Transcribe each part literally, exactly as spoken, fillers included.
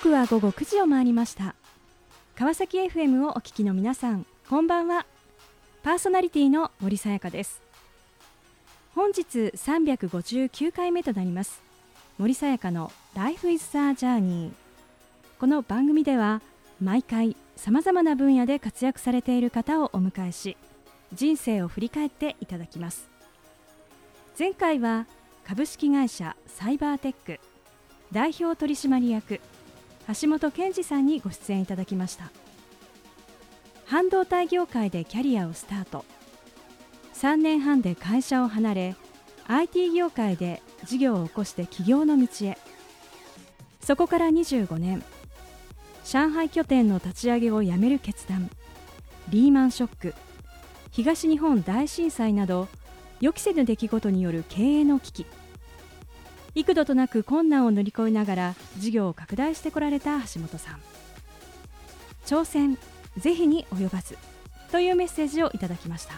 刻は午後くじを回りました。川崎 エフエム をお聞きの皆さん、こんばんは。パーソナリティの森さやかです。本日さんびゃくごじゅうきゅうかいめとなります森さやかの Life is a Journey。 この番組では毎回さまざまな分野で活躍されている方をお迎えし、人生を振り返っていただきます。前回は株式会社サイバーテック代表取締役橋本健二さんにご出演いただきました。半導体業界でキャリアをスタート、さんねんはんで会社を離れ アイティー 業界で事業を起こして起業の道へ。そこからにじゅうごねん、上海拠点の立ち上げをやめる決断、リーマンショック、東日本大震災など予期せぬ出来事による経営の危機、幾度となく困難を乗り越えながら事業を拡大してこられた橋本さん。挑戦ぜひに及ばずというメッセージをいただきました。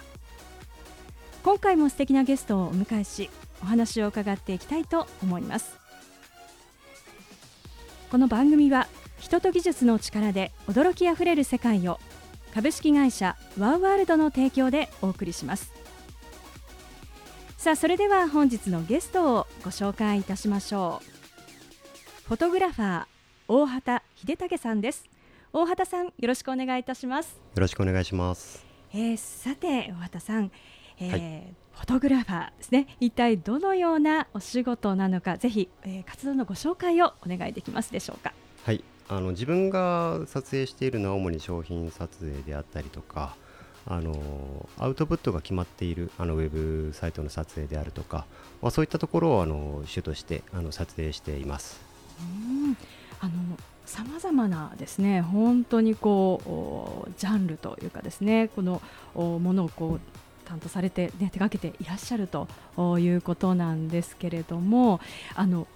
今回も素敵なゲストをお迎えし、お話を伺っていきたいと思います。この番組は人と技術の力で驚きあふれる世界を、株式会社ワウワールドの提供でお送りします。さあ、それでは本日のゲストをご紹介いたしましょう。フォトグラファー大畑秀武さんです。大畑さん、よろしくお願いいたします。よろしくお願いします、えー、さて大畑さん、えーはい、フォトグラファーですね、一体どのようなお仕事なのか、ぜひ、えー、活動のご紹介をお願いできますでしょうか。はい、あの自分が撮影しているのは主に商品撮影であったりとか、あのアウトプットが決まっているあのウェブサイトの撮影であるとか、まあ、そういったところをあの主としてあの撮影しています。さまざまなですね、本当にこうジャンルというかですね、このものをこう担当されて、ね、手掛けていらっしゃるということなんですけれども、あの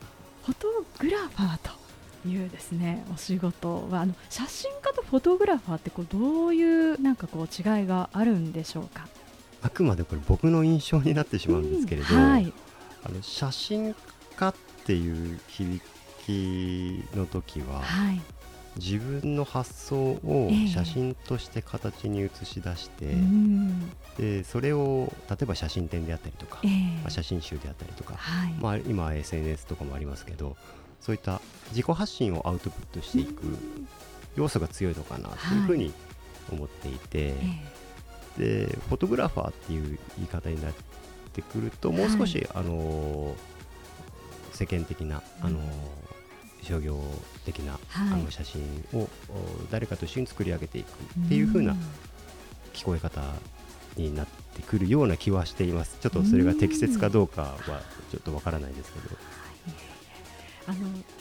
フォトグラファーというですねお仕事は、あの写真家とフォトグラファーってこうどういうなんかこう違いがあるんでしょうか。あくまでこれ僕の印象になってしまうんですけれど、うんはい、あの写真家っていう響きの時は、はい、自分の発想を写真として形に写し出して、えーうん、でそれを例えば写真展であったりとか、えーまあ、写真集であったりとか、はいまあ、今 エスエヌエス とかもありますけど、そういった自己発信をアウトプットしていく要素が強いのかなというふうに思っていて、はい、でフォトグラファーっていう言い方になってくると、もう少し、はい、あの世間的な、あの商業的な、はい、あの写真を誰かと一緒に作り上げていくっていうふうな聞こえ方になってくるような気はしています。ちょっとそれが適切かどうかはちょっとわからないですけど、あの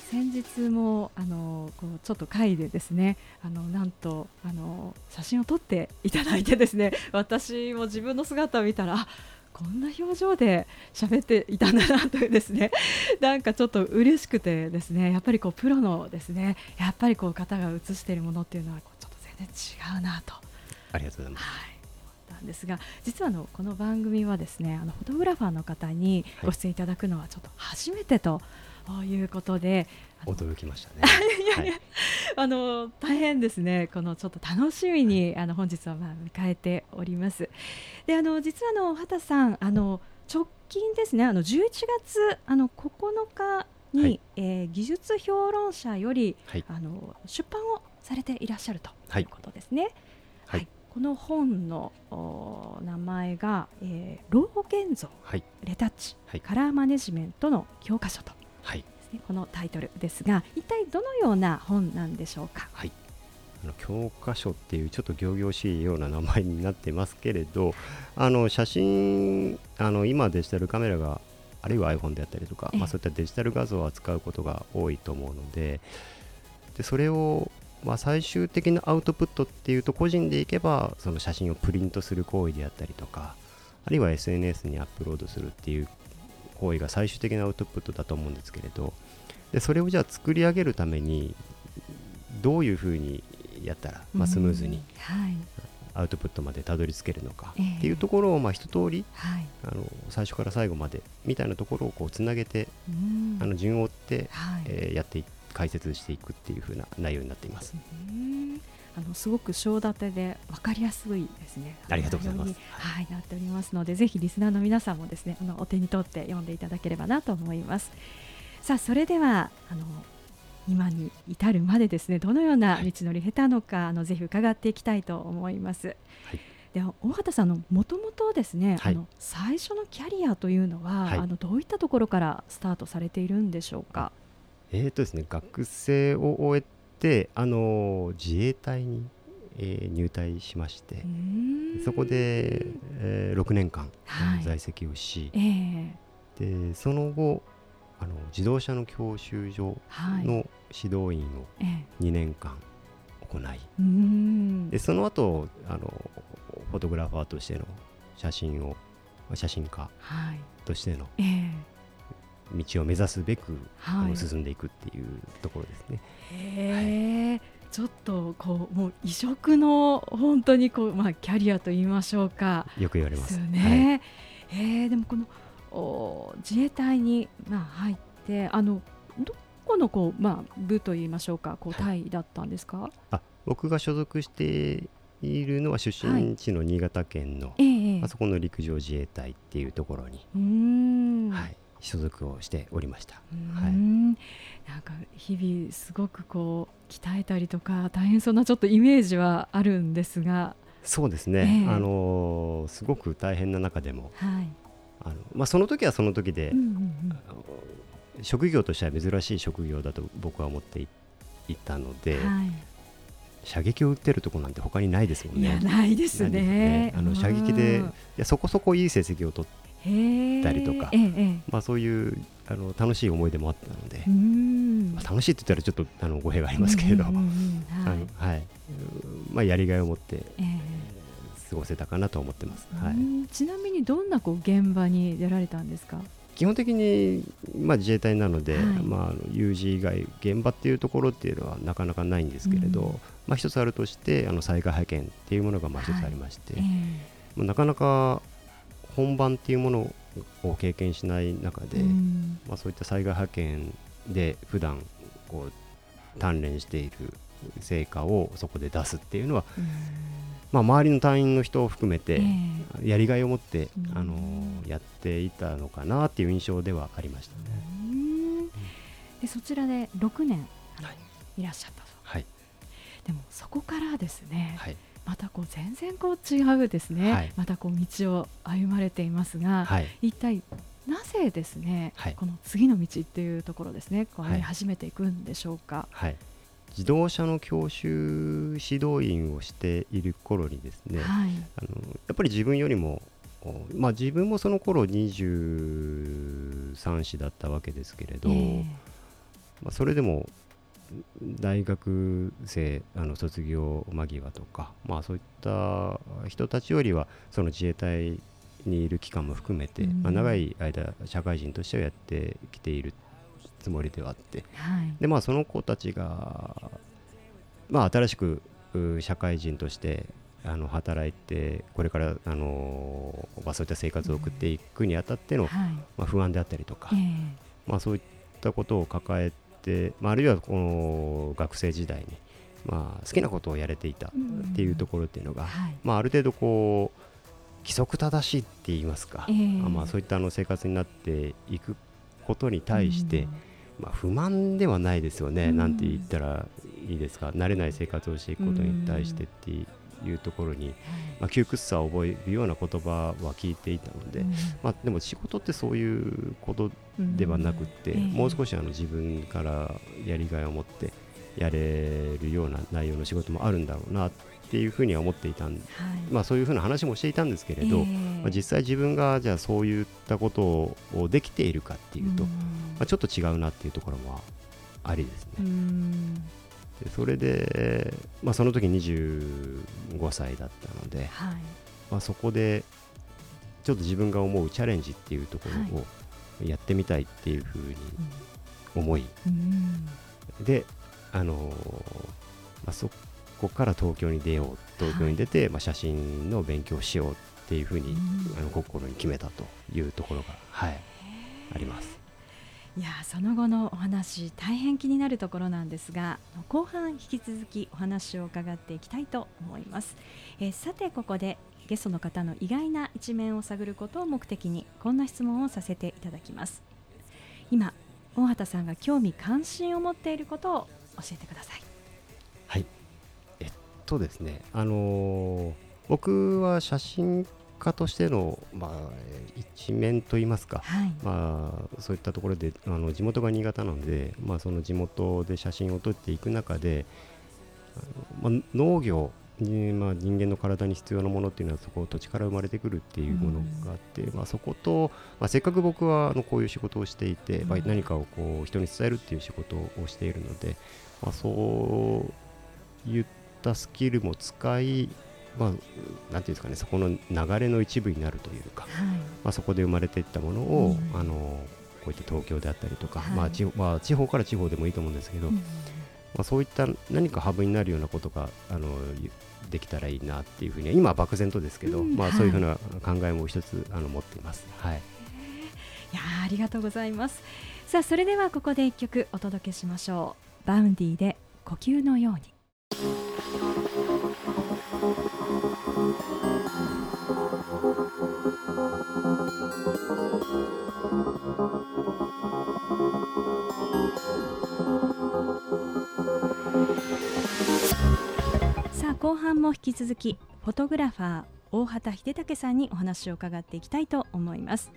先日もあのこうちょっと会でですね、あのなんとあの写真を撮っていただいてですね、私も自分の姿を見たらこんな表情で喋っていたんだなというですね、なんかちょっと嬉しくてですね、やっぱりこうプロのですね、やっぱりこう方が写しているものっていうのはこうちょっと全然違うなと。ありがとうございます、はいなんですが、実はのこの番組はですね、あのフォトグラファーの方にご出演いただくのはちょっと初めてということで、はい、驚きましたねいやいや、はい、あの大変ですね、このちょっと楽しみに、はい、あの本日はまあ迎えております。であの実はの畑さん、あの直近ですね、あのじゅういちがつあのここのかに、はいえー、技術評論者より、はい、あの出版をされていらっしゃるということですね。はい、はいこの本の名前が、えー、老現像、はい、レタッチ、はい、カラーマネジメントの教科書と、はいですね、このタイトルですが、一体どのような本なんでしょうか。はい、あの教科書っていうちょっと仰々しいような名前になってますけれど、あの写真、あの今デジタルカメラがあるいは iPhone であったりとか、まあ、そういったデジタル画像を扱うことが多いと思うので、でそれをまあ、最終的なアウトプットっていうと、個人でいけばその写真をプリントする行為であったりとか、あるいは エスエヌエス にアップロードするっていう行為が最終的なアウトプットだと思うんですけれど、でそれをじゃあ作り上げるためにどういうふうにやったら、まあスムーズにアウトプットまでたどり着けるのかっていうところを、まあ一通りあの最初から最後までみたいなところをこうつなげて、あの順を追ってえやっていって解説していくっていう風な内容になっています。うんあのすごく章立てで分かりやすいですね。ありがとうございます、はい、なっておりますので、ぜひリスナーの皆さんもですね、あのお手に取って読んでいただければなと思います。さあそれではあの今に至るまでですね、どのような道のり経たのか、はい、あのぜひ伺っていきたいと思います、はい。では大畑さんのもともとですね、はい、あの最初のキャリアというのは、はい、あのどういったところからスタートされているんでしょうか。えーとですね、学生を終えてあの自衛隊に、えー、入隊しまして、そこで、えー、ろくねんかん、はい、在籍をし、えー、でその後あの自動車の教習所の指導員をにねんかん行い、はい、えー、でその後あのフォトグラファーとしての写真を写真家としての道を目指すべく、はい、あの進んでいくっていうところですね。へ、はい、ちょっとこうもう異色の本当にこう、まあ、キャリアと言いましょうか。よく言われますね、はい。えー、でもこの自衛隊に、まあ、入ってあのどこのこう、まあ、部といいましょうか、こう隊だったんですか。はい、あ僕が所属しているのは出身地の新潟県の、はい、えー、あそこの陸上自衛隊っていうところに、うーん、はい、所属をしておりました。うーん、はい、なんか日々すごくこう鍛えたりとか大変そうなちょっとイメージはあるんですが。そうですね、えーあのー、すごく大変な中でも、はい、あのまあ、その時はその時で、うんうんうん、あの職業としては珍しい職業だと僕は思っていたので、はい、射撃を撃ってるとこなんて他にないですもんね。いやないですね。あの射撃で、いやそこそこいい成績を取ったりとか、まあ、そういうあの楽しい思い出もあったので、うん、まあ、楽しいって言ったらちょっとあの語弊がありますけれど、やりがいを持って、えー、過ごせたかなと思ってます、はい。ちなみにどんなこう現場に出られたんですか。基本的に、まあ、自衛隊なので、はい、まあ、有事以外現場っていうところっていうのはなかなかないんですけれど、うん、まあ、一つあるとしてあの災害派遣っていうものがまあ一つありまして、はい、えー、なかなか本番っていうものを経験しない中で、うん、まあ、そういった災害派遣で普段こう鍛錬している成果をそこで出すっていうのは、うん、まあ、周りの隊員の人を含めてやりがいを持って、えー、あのやっていたのかなっていう印象ではありましたね。うん、でそちらでろくねん、はい、いらっしゃったと、はい、でもそこからですね、はい、またこう全然こう違うですね、はい、またこう道を歩まれていますが、はい、一体なぜですね、はい、この次の道っていうところですね、こう歩み始めていくんでしょうか。はいはい、自動車の教習指導員をしている頃にですね、はい、あのやっぱり自分よりも、まあ、自分もその頃にじゅうさんさいだったわけですけれど、えーまあ、それでも大学生あの卒業間際とか、まあ、そういった人たちよりはその自衛隊にいる期間も含めて、うん、まあ、長い間社会人としてはやってきているつもりではあって、はい、でまあ、その子たちが、まあ、新しく社会人としてあの働いてこれから、あのーまあ、そういった生活を送っていくにあたっての、うん、まあ、不安であったりとか、はい、まあ、そういったことを抱えて、まあ、あるいはこの学生時代に、まあ、好きなことをやれていたっていうところっていうのが、うん、まあ、ある程度こう規則正しいって言いますか、えーまあ、そういったあの生活になっていくことに対して、うん、まあ、不満ではないですよね、うん、なんて言ったらいいですか、慣れない生活をしていくことに対してっていうところに、うん、まあ、窮屈さを覚えるような言葉は聞いていたので、うん、まあ、でも仕事ってそういうことではなくて、うん、もう少しあの自分からやりがいを持ってやれるような内容の仕事もあるんだろうなっていうふうには思っていたん、はい、まあ、そういうふうな話もしていたんですけれど、えーまあ、実際自分がじゃあそういったことをできているかっていうと、うん、まあ、ちょっと違うなっていうところもありですね。うん、でそれで、まあ、その時にじゅうごさいだったので、はい、まあ、そこでちょっと自分が思うチャレンジっていうところをやってみたいっていうふうに思い、はい、であのーまあ、そこから東京に出よう、東京に出て、はい、まあ、写真の勉強しようっていうふうに、うん、あの心に決めたというところが、はい、あります。いやその後のお話大変気になるところなんですが、後半引き続きお話を伺っていきたいと思います。えー、さてここでゲストの方の意外な一面を探ることを目的にこんな質問をさせていただきます。今大畑さんが興味関心を持っていることを教えてください。はい、えっとですね、あのー、僕は写真家としての、まあ、一面といいますか、はい、まあ、そういったところであの地元が新潟なので、まあ、その地元で写真を撮っていく中で、あの、まあ、農業に、まあ、人間の体に必要なものっていうのはそこ土地から生まれてくるっていうものがあって、うんまあ、そこと、まあ、せっかく僕はあのこういう仕事をしていて、うんまあ、何かをこう人に伝えるっていう仕事をしているので、まあ、そういったスキルも使い、まあ、なんていうんですかね、そこの流れの一部になるというか、はいまあ、そこで生まれていったものを、うん、あのこういった東京であったりとか、はいまあ地まあ、地方から地方でもいいと思うんですけど、うんまあ、そういった何かハブになるようなことがあのできたらいいなっていうふうには今は漠然とですけど、うんまあ、そういうふうな考えも一つあの持っています。はい、いやありがとうございます。さあそれではここで一曲お届けしましょう。バウンディで呼吸のように。さあ後半も引き続きフォトグラファー大畑秀武さんにお話を伺っていきたいと思います。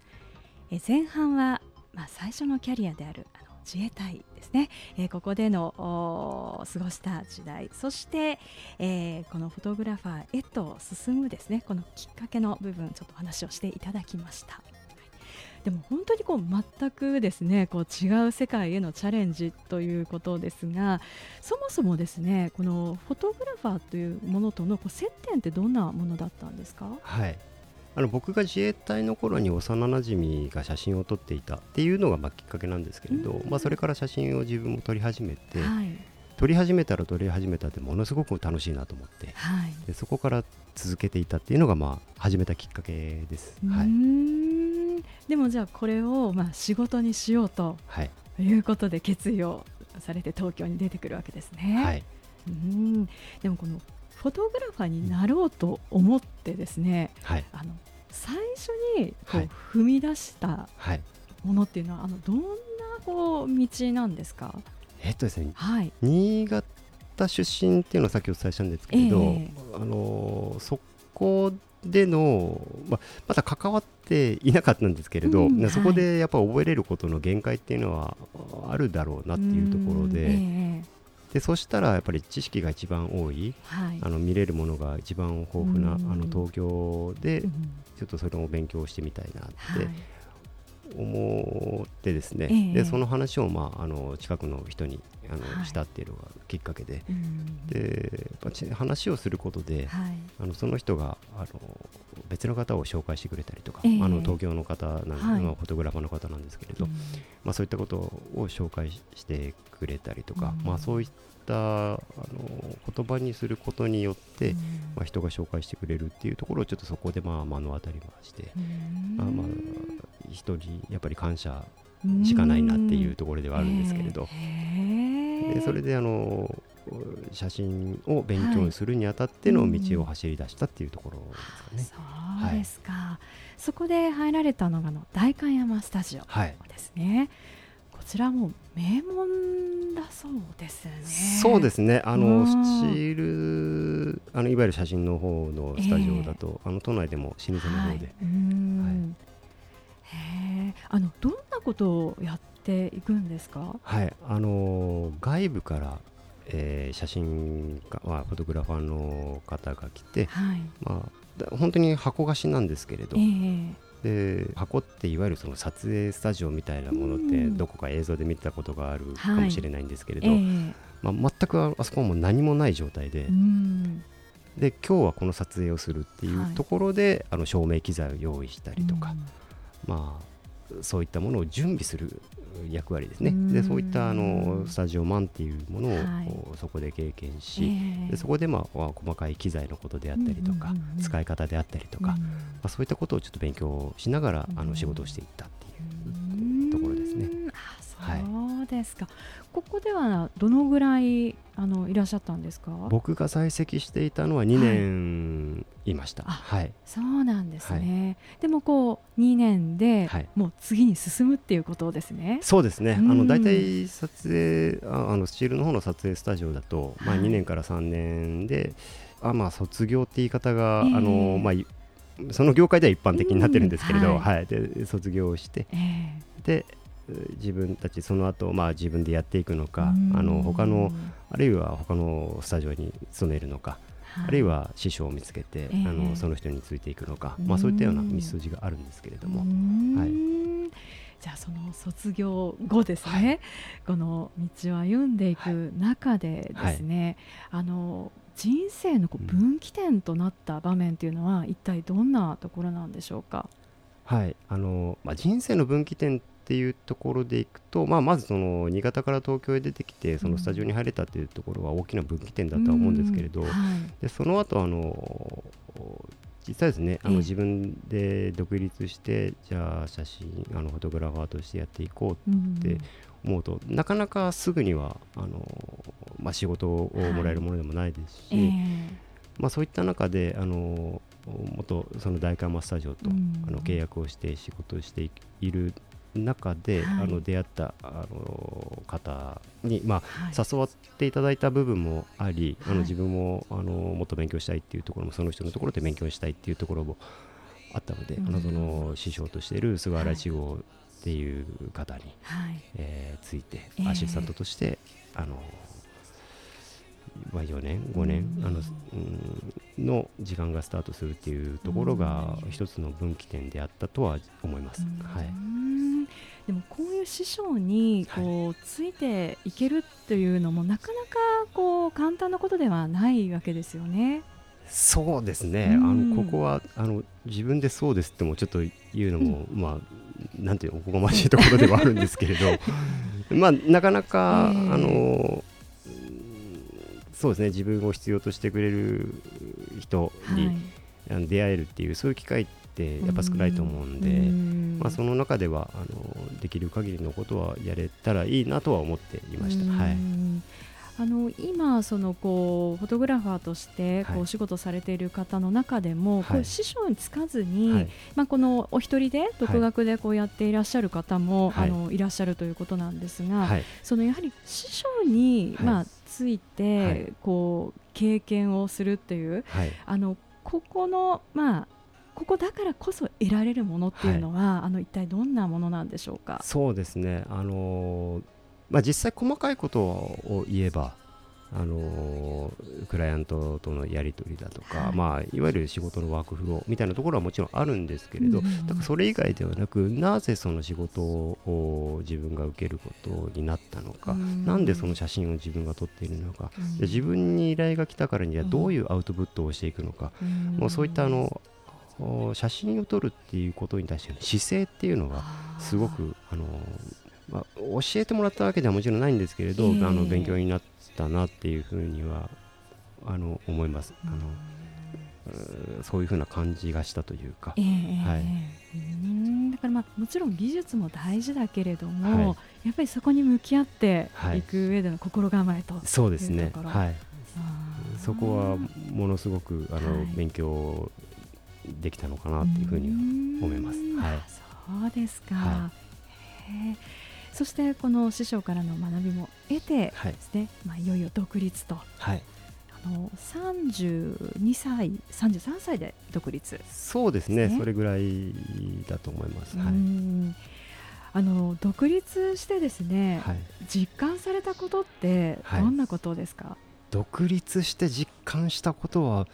え前半は、まあ、最初のキャリアであるあの自衛隊ですね、えー、ここでの過ごした時代、そして、えー、このフォトグラファーへと進むですね、このきっかけの部分ちょっとお話をしていただきました。はい、でも本当にこう全くですねこう違う世界へのチャレンジということですが、そもそもですねこのフォトグラファーというものとのこう接点ってどんなものだったんですか？はい、あの僕が自衛隊の頃に幼なじみが写真を撮っていたっていうのがまあきっかけなんですけれど、まあ、それから写真を自分も撮り始めて、はい、撮り始めたら撮り始めたってものすごく楽しいなと思って、はい、でそこから続けていたっていうのがまあ始めたきっかけです。うーん、はい、でもじゃあこれをまあ仕事にしようということで決意をされて東京に出てくるわけですね。はい、うーん、でもこのフォトグラファーになろうと思ってですね、はい、あの最初にこう踏み出したものっていうのは、はいはい、あのどんなこう道なんですか？えっとですね、はい、新潟出身っていうのはさっきお伝えしたんですけれど、えー、あのそこでの、ま、まだ関わっていなかったんですけれど、うん、そこでやっぱ覚えれることの限界っていうのはあるだろうなっていうところで、うんえーでそしたらやっぱり知識が一番多い、はい、あの見れるものが一番豊富な、うん、あの東京でちょっとそれを勉強してみたいなって思ってですね、はい、でその話を、まあ、あの近くの人にあのしたっていうのがきっかけで、はい、で話をすることで、はい、あのその人があの別の方を紹介してくれたりとか、えー、あの東京の方なん、はい、フォトグラファーの方なんですけれど、うんまあ、そういったことを紹介してくれたりとか、うんまあ、そういったあの言葉にすることによって、うんまあ、人が紹介してくれるっていうところをちょっとそこでまあ目の当たりまして、うんまあまあ、人にやっぱり感謝しかないなっていうところではあるんですけれど、うん、でそれであの写真を勉強するにあたっての道を走り出したっていうところですかね。はい、そうですか、はい、そこで入られたのがの代官山スタジオですね、はい、こちらも名門だそうですね。そうですね、あのスチールあのいわゆる写真の方のスタジオだと、えー、あの都内でも老舗の方で、はいうんはい、へあのどんなことをやっていくんですか？はい、あの外部からえー、写真家、まあ、フォトグラファーの方が来て、はいまあ、本当に箱貸しなんですけれど、えー、で箱っていわゆるその撮影スタジオみたいなものってどこか映像で見てたことがあるかもしれないんですけれど、はいえーまあ、全くあそこはもう何もない状態で、うんで今日はこの撮影をするっていうところで、はい、あの照明機材を用意したりとか、うんまあ、そういったものを準備する役割ですね。でそういったあのスタジオマンっていうものを、はい、そこで経験し、えー、でそこで、まあ、細かい機材のことであったりとか、うんうんうん、使い方であったりとか、うんまあ、そういったことをちょっと勉強しながら、うん、あの仕事をしていったっていうところですね。うんあそうですか、はい、ここではどのぐらいあのいらっしゃったんですか？僕が在籍していたのはにねんいました、はいはい、そうなんですね、はい、でもこうにねんでもう次に進むっていうことですね、はい、そうですね、あのだいたい撮影あのスチールの方の撮影スタジオだと、まあ、にねんからさんねんで、はい、あまあ卒業って言い方が、えーあのまあ、その業界では一般的になってるんですけれど、はいはい、で卒業して、えー、で自分たちその後、まあ自分でやっていくのか、あの他のあるいは他のスタジオに勤めるのか、はい、あるいは師匠を見つけて、えー、あのその人についていくのか、まあ、そういったような道筋があるんですけれども、はい、じゃあその卒業後ですね、はい、この道を歩んでいく中でですね、はい、あの人生のこう分岐点となった場面というのは、うん、一体どんなところなんでしょうか？はい、あのまあ、人生の分岐点っていうところでいくと、まあ、まずその新潟から東京へ出てきてそのスタジオに入れたっていうところは大きな分岐点だとは思うんですけれど、うんはい、でその後あの実際ですね、あの自分で独立してじゃあ写真あのフォトグラファーとしてやっていこうって思うと、うん、なかなかすぐにはあの、まあ、仕事をもらえるものでもないですし、はいえーまあ、そういった中であの元その代官山スタジオと、うん、あの契約をして仕事をしている中で、はい、あの出会ったあの方に、まあはい、誘わっていただいた部分もあり、はい、あの自分もあのもっと勉強したいっていうところもその人のところで勉強したいっていうところもあったので、うん、あのその師匠としている菅原一郷っていう方に、はいえー、ついてアシスタントとして、えー、あのまあ、よねんごねんあの、うん、の時間がスタートするっていうところが一つの分岐点であったとは思います、うんはい、でもこういう師匠にこうついていけるというのもなかなかこう簡単なことではないわけですよね。そうですね、うん、あのここはあの自分でそうですってもちょっと言うのも、うん、まあなんていうおこがましいところではあるんですけれどまあなかなか、えー、あのそうですね、自分を必要としてくれる人に出会えるっていう、はい、そういう機会ってやっぱ少ないと思うんで、うんまあ、その中ではあのできる限りのことはやれたらいいなとは思っていました、うんはい、あの今そのこうフォトグラファーとしてこうお仕事されている方の中でも、はい、こう師匠につかずに、はいまあ、このお一人で独学でこうやっていらっしゃる方も、はい、あのいらっしゃるということなんですが、はい、そのやはり師匠に、はいまあついて、はい、こう経験をするっていう、はい、あのここの、まあ、ここだからこそ得られるものっていうのは、はい、あの一体どんなものなんでしょうか？そうですね、あのーまあ、実際細かいことを言えば、あのー、クライアントとのやり取りだとか、はいまあ、いわゆる仕事のワークフローみたいなところはもちろんあるんですけれど、うん、だからそれ以外ではなく、なぜその仕事を自分が受けることになったのか、うん、なんでその写真を自分が撮っているのか、うん、自分に依頼が来たからにはどういうアウトプットをしていくのか、うん、もうそういったあの写真を撮るっていうことに対しての姿勢っていうのがすごくあのーまあ、教えてもらったわけではもちろんないんですけれど、えー、あの勉強になったなっていうふうにはあの思います、うん、あのうそういうふうな感じがしたというか、えーはい、うんだから、まあ、もちろん技術も大事だけれども、はい、やっぱりそこに向き合っていく上での心構えというところ、はい、そうですね、はい、そこはものすごくあの、はい、勉強できたのかなっていうふうに思います、はい、そうですか、はいへそしてこの師匠からの学びも得てですね、はいまあ、いよいよ独立と、はい、あのさんじゅうにさいさんじゅうさんさいで独立ですね。そうですね、それぐらいだと思います、はい、うんあの独立してですね、はい、実感されたことってどんなことですか？はい、独立して実感したことは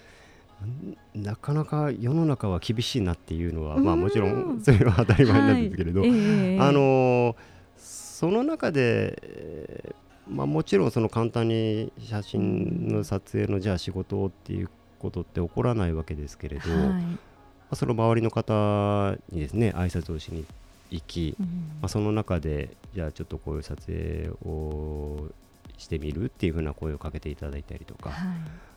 なかなか世の中は厳しいなっていうのは、まあ、もちろんそれは当たり前なんですけれど、はいえー、あのその中で、まあ、もちろんその簡単に写真の撮影のじゃあ仕事をっていうことって起こらないわけですけれど、はい、その周りの方にですね挨拶をしに行き、うんまあ、その中でじゃあちょっとこういう撮影をしてみるっていうふうな声をかけていただいたりとか、はい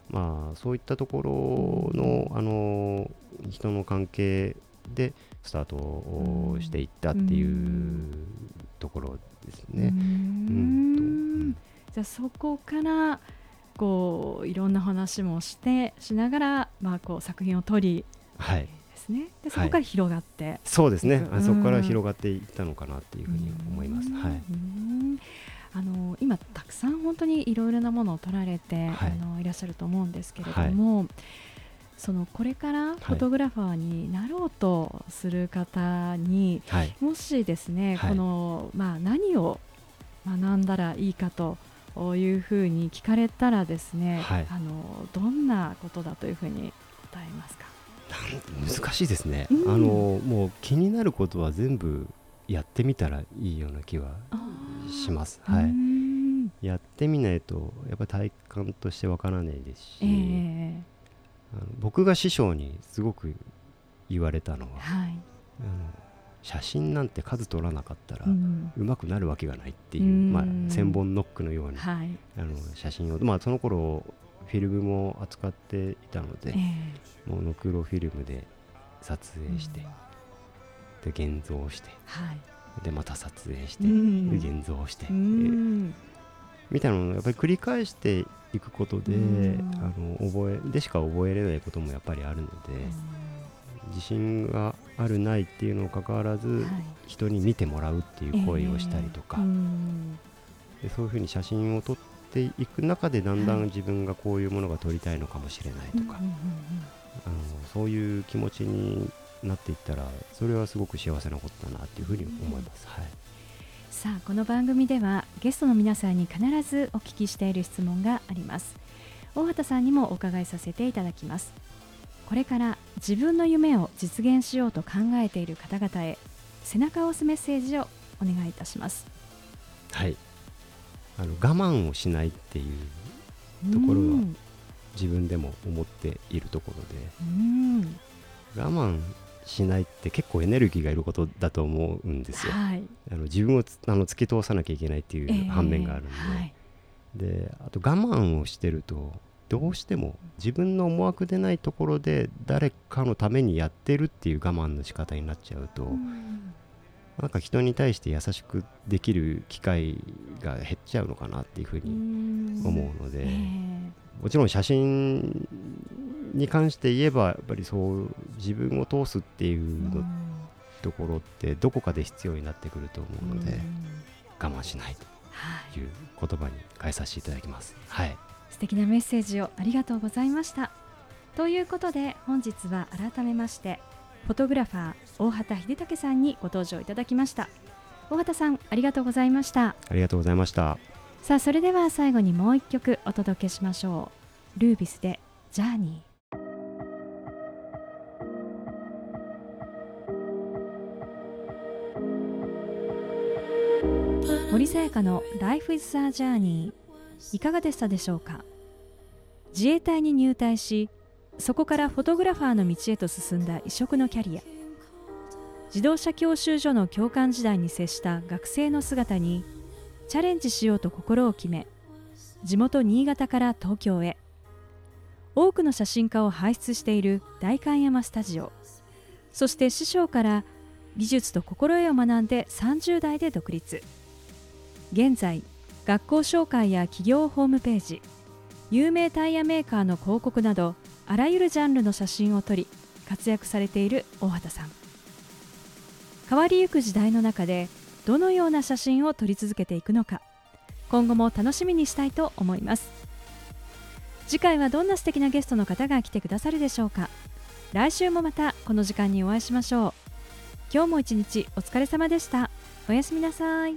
まあ、そういったところの、あの人の関係でスタートをしていったっていうところですね。うんうんうん、じゃあそこからこういろんな話もしてしながら、まあ、こう作品を撮り、はいですね、でそこから広がって、はい、そうですね、うん、そこから広がっていったのかなっていうふうに思います。はい、あの今たくさん本当にいろいろなものを撮られて、はい、あのいらっしゃると思うんですけれども、はい、そのこれからフォトグラファーになろうとする方に、はい、もしですね、はい、この、まあ、何を学んだらいいかというふうに聞かれたらですね、はい、あのどんなことだというふうに答えますか？難しいですね、うん、あのもう気になることは全部やってみたらいいような気はします。はい、やってみないとやっぱり体感としてわからないですし、えー、あの僕が師匠にすごく言われたのは、はい、あの写真なんて数撮らなかったら上手くなるわけがないっていう、うんまあ、千本ノックのように、はい、あの写真を、まあ、その頃フィルムも扱っていたので、えー、モノクロフィルムで撮影して、うん、で現像して、はい、でまた撮影して、うん、現像して、うん、みたいなのをやっぱり繰り返していくことで、うん、あの覚えでしか覚えれないこともやっぱりあるので、うん、自信があるないっていうのにかかわらず、はい、人に見てもらうっていう行為をしたりとか、えーうん、でそういうふうに写真を撮っていく中でだんだん自分がこういうものが撮りたいのかもしれないとか、うんうんうん、あのそういう気持ちになっていったらそれはすごく幸せなことだなというふうに思います。うんはい、さあこの番組ではゲストの皆さんに必ずお聞きしている質問があります。大畑さんにもお伺いさせていただきます。これから自分の夢を実現しようと考えている方々へ背中を押すメッセージをお願いいたします。はい、あの我慢をしないっていうところは自分でも思っているところで、うん、我慢しないって結構エネルギーがいることだと思うんですよ。はい、あの自分をつあの突き通さなきゃいけないっていう反面があるので、えーはい、であと我慢をしてるとどうしても自分の思惑でないところで誰かのためにやってるっていう我慢の仕方になっちゃうと、うんなんか人に対して優しくできる機会が減っちゃうのかなっていうふうに思うので、えー、もちろん写真に関して言えばやっぱりそう自分を通すっていうのところってどこかで必要になってくると思うので我慢しないという言葉に変えさせていただきます。はい、素敵なメッセージをありがとうございました。ということで本日は改めましてフォトグラファー大畑秀武さんにご登場いただきました。大畑さんありがとうございました。ありがとうございました。さあそれでは最後にもう一曲お届けしましょう。ルービスでジャーニー。森さやかの Life is a Journey いかがでしたでしょうか。自衛隊に入隊しそこからフォトグラファーの道へと進んだ異色のキャリア。自動車教習所の教官時代に接した学生の姿にチャレンジしようと心を決め地元新潟から東京へ多くの写真家を輩出している代官山スタジオ、そして師匠から技術と心得を学んでさんじゅう代で独立。現在学校紹介や企業ホームページ、有名タイヤメーカーの広告などあらゆるジャンルの写真を撮り活躍されている大畑さん。変わりゆく時代の中でどのような写真を撮り続けていくのか今後も楽しみにしたいと思います。次回はどんな素敵なゲストの方が来てくださるでしょうか。来週もまたこの時間にお会いしましょう。今日も一日お疲れ様でした。おやすみなさい。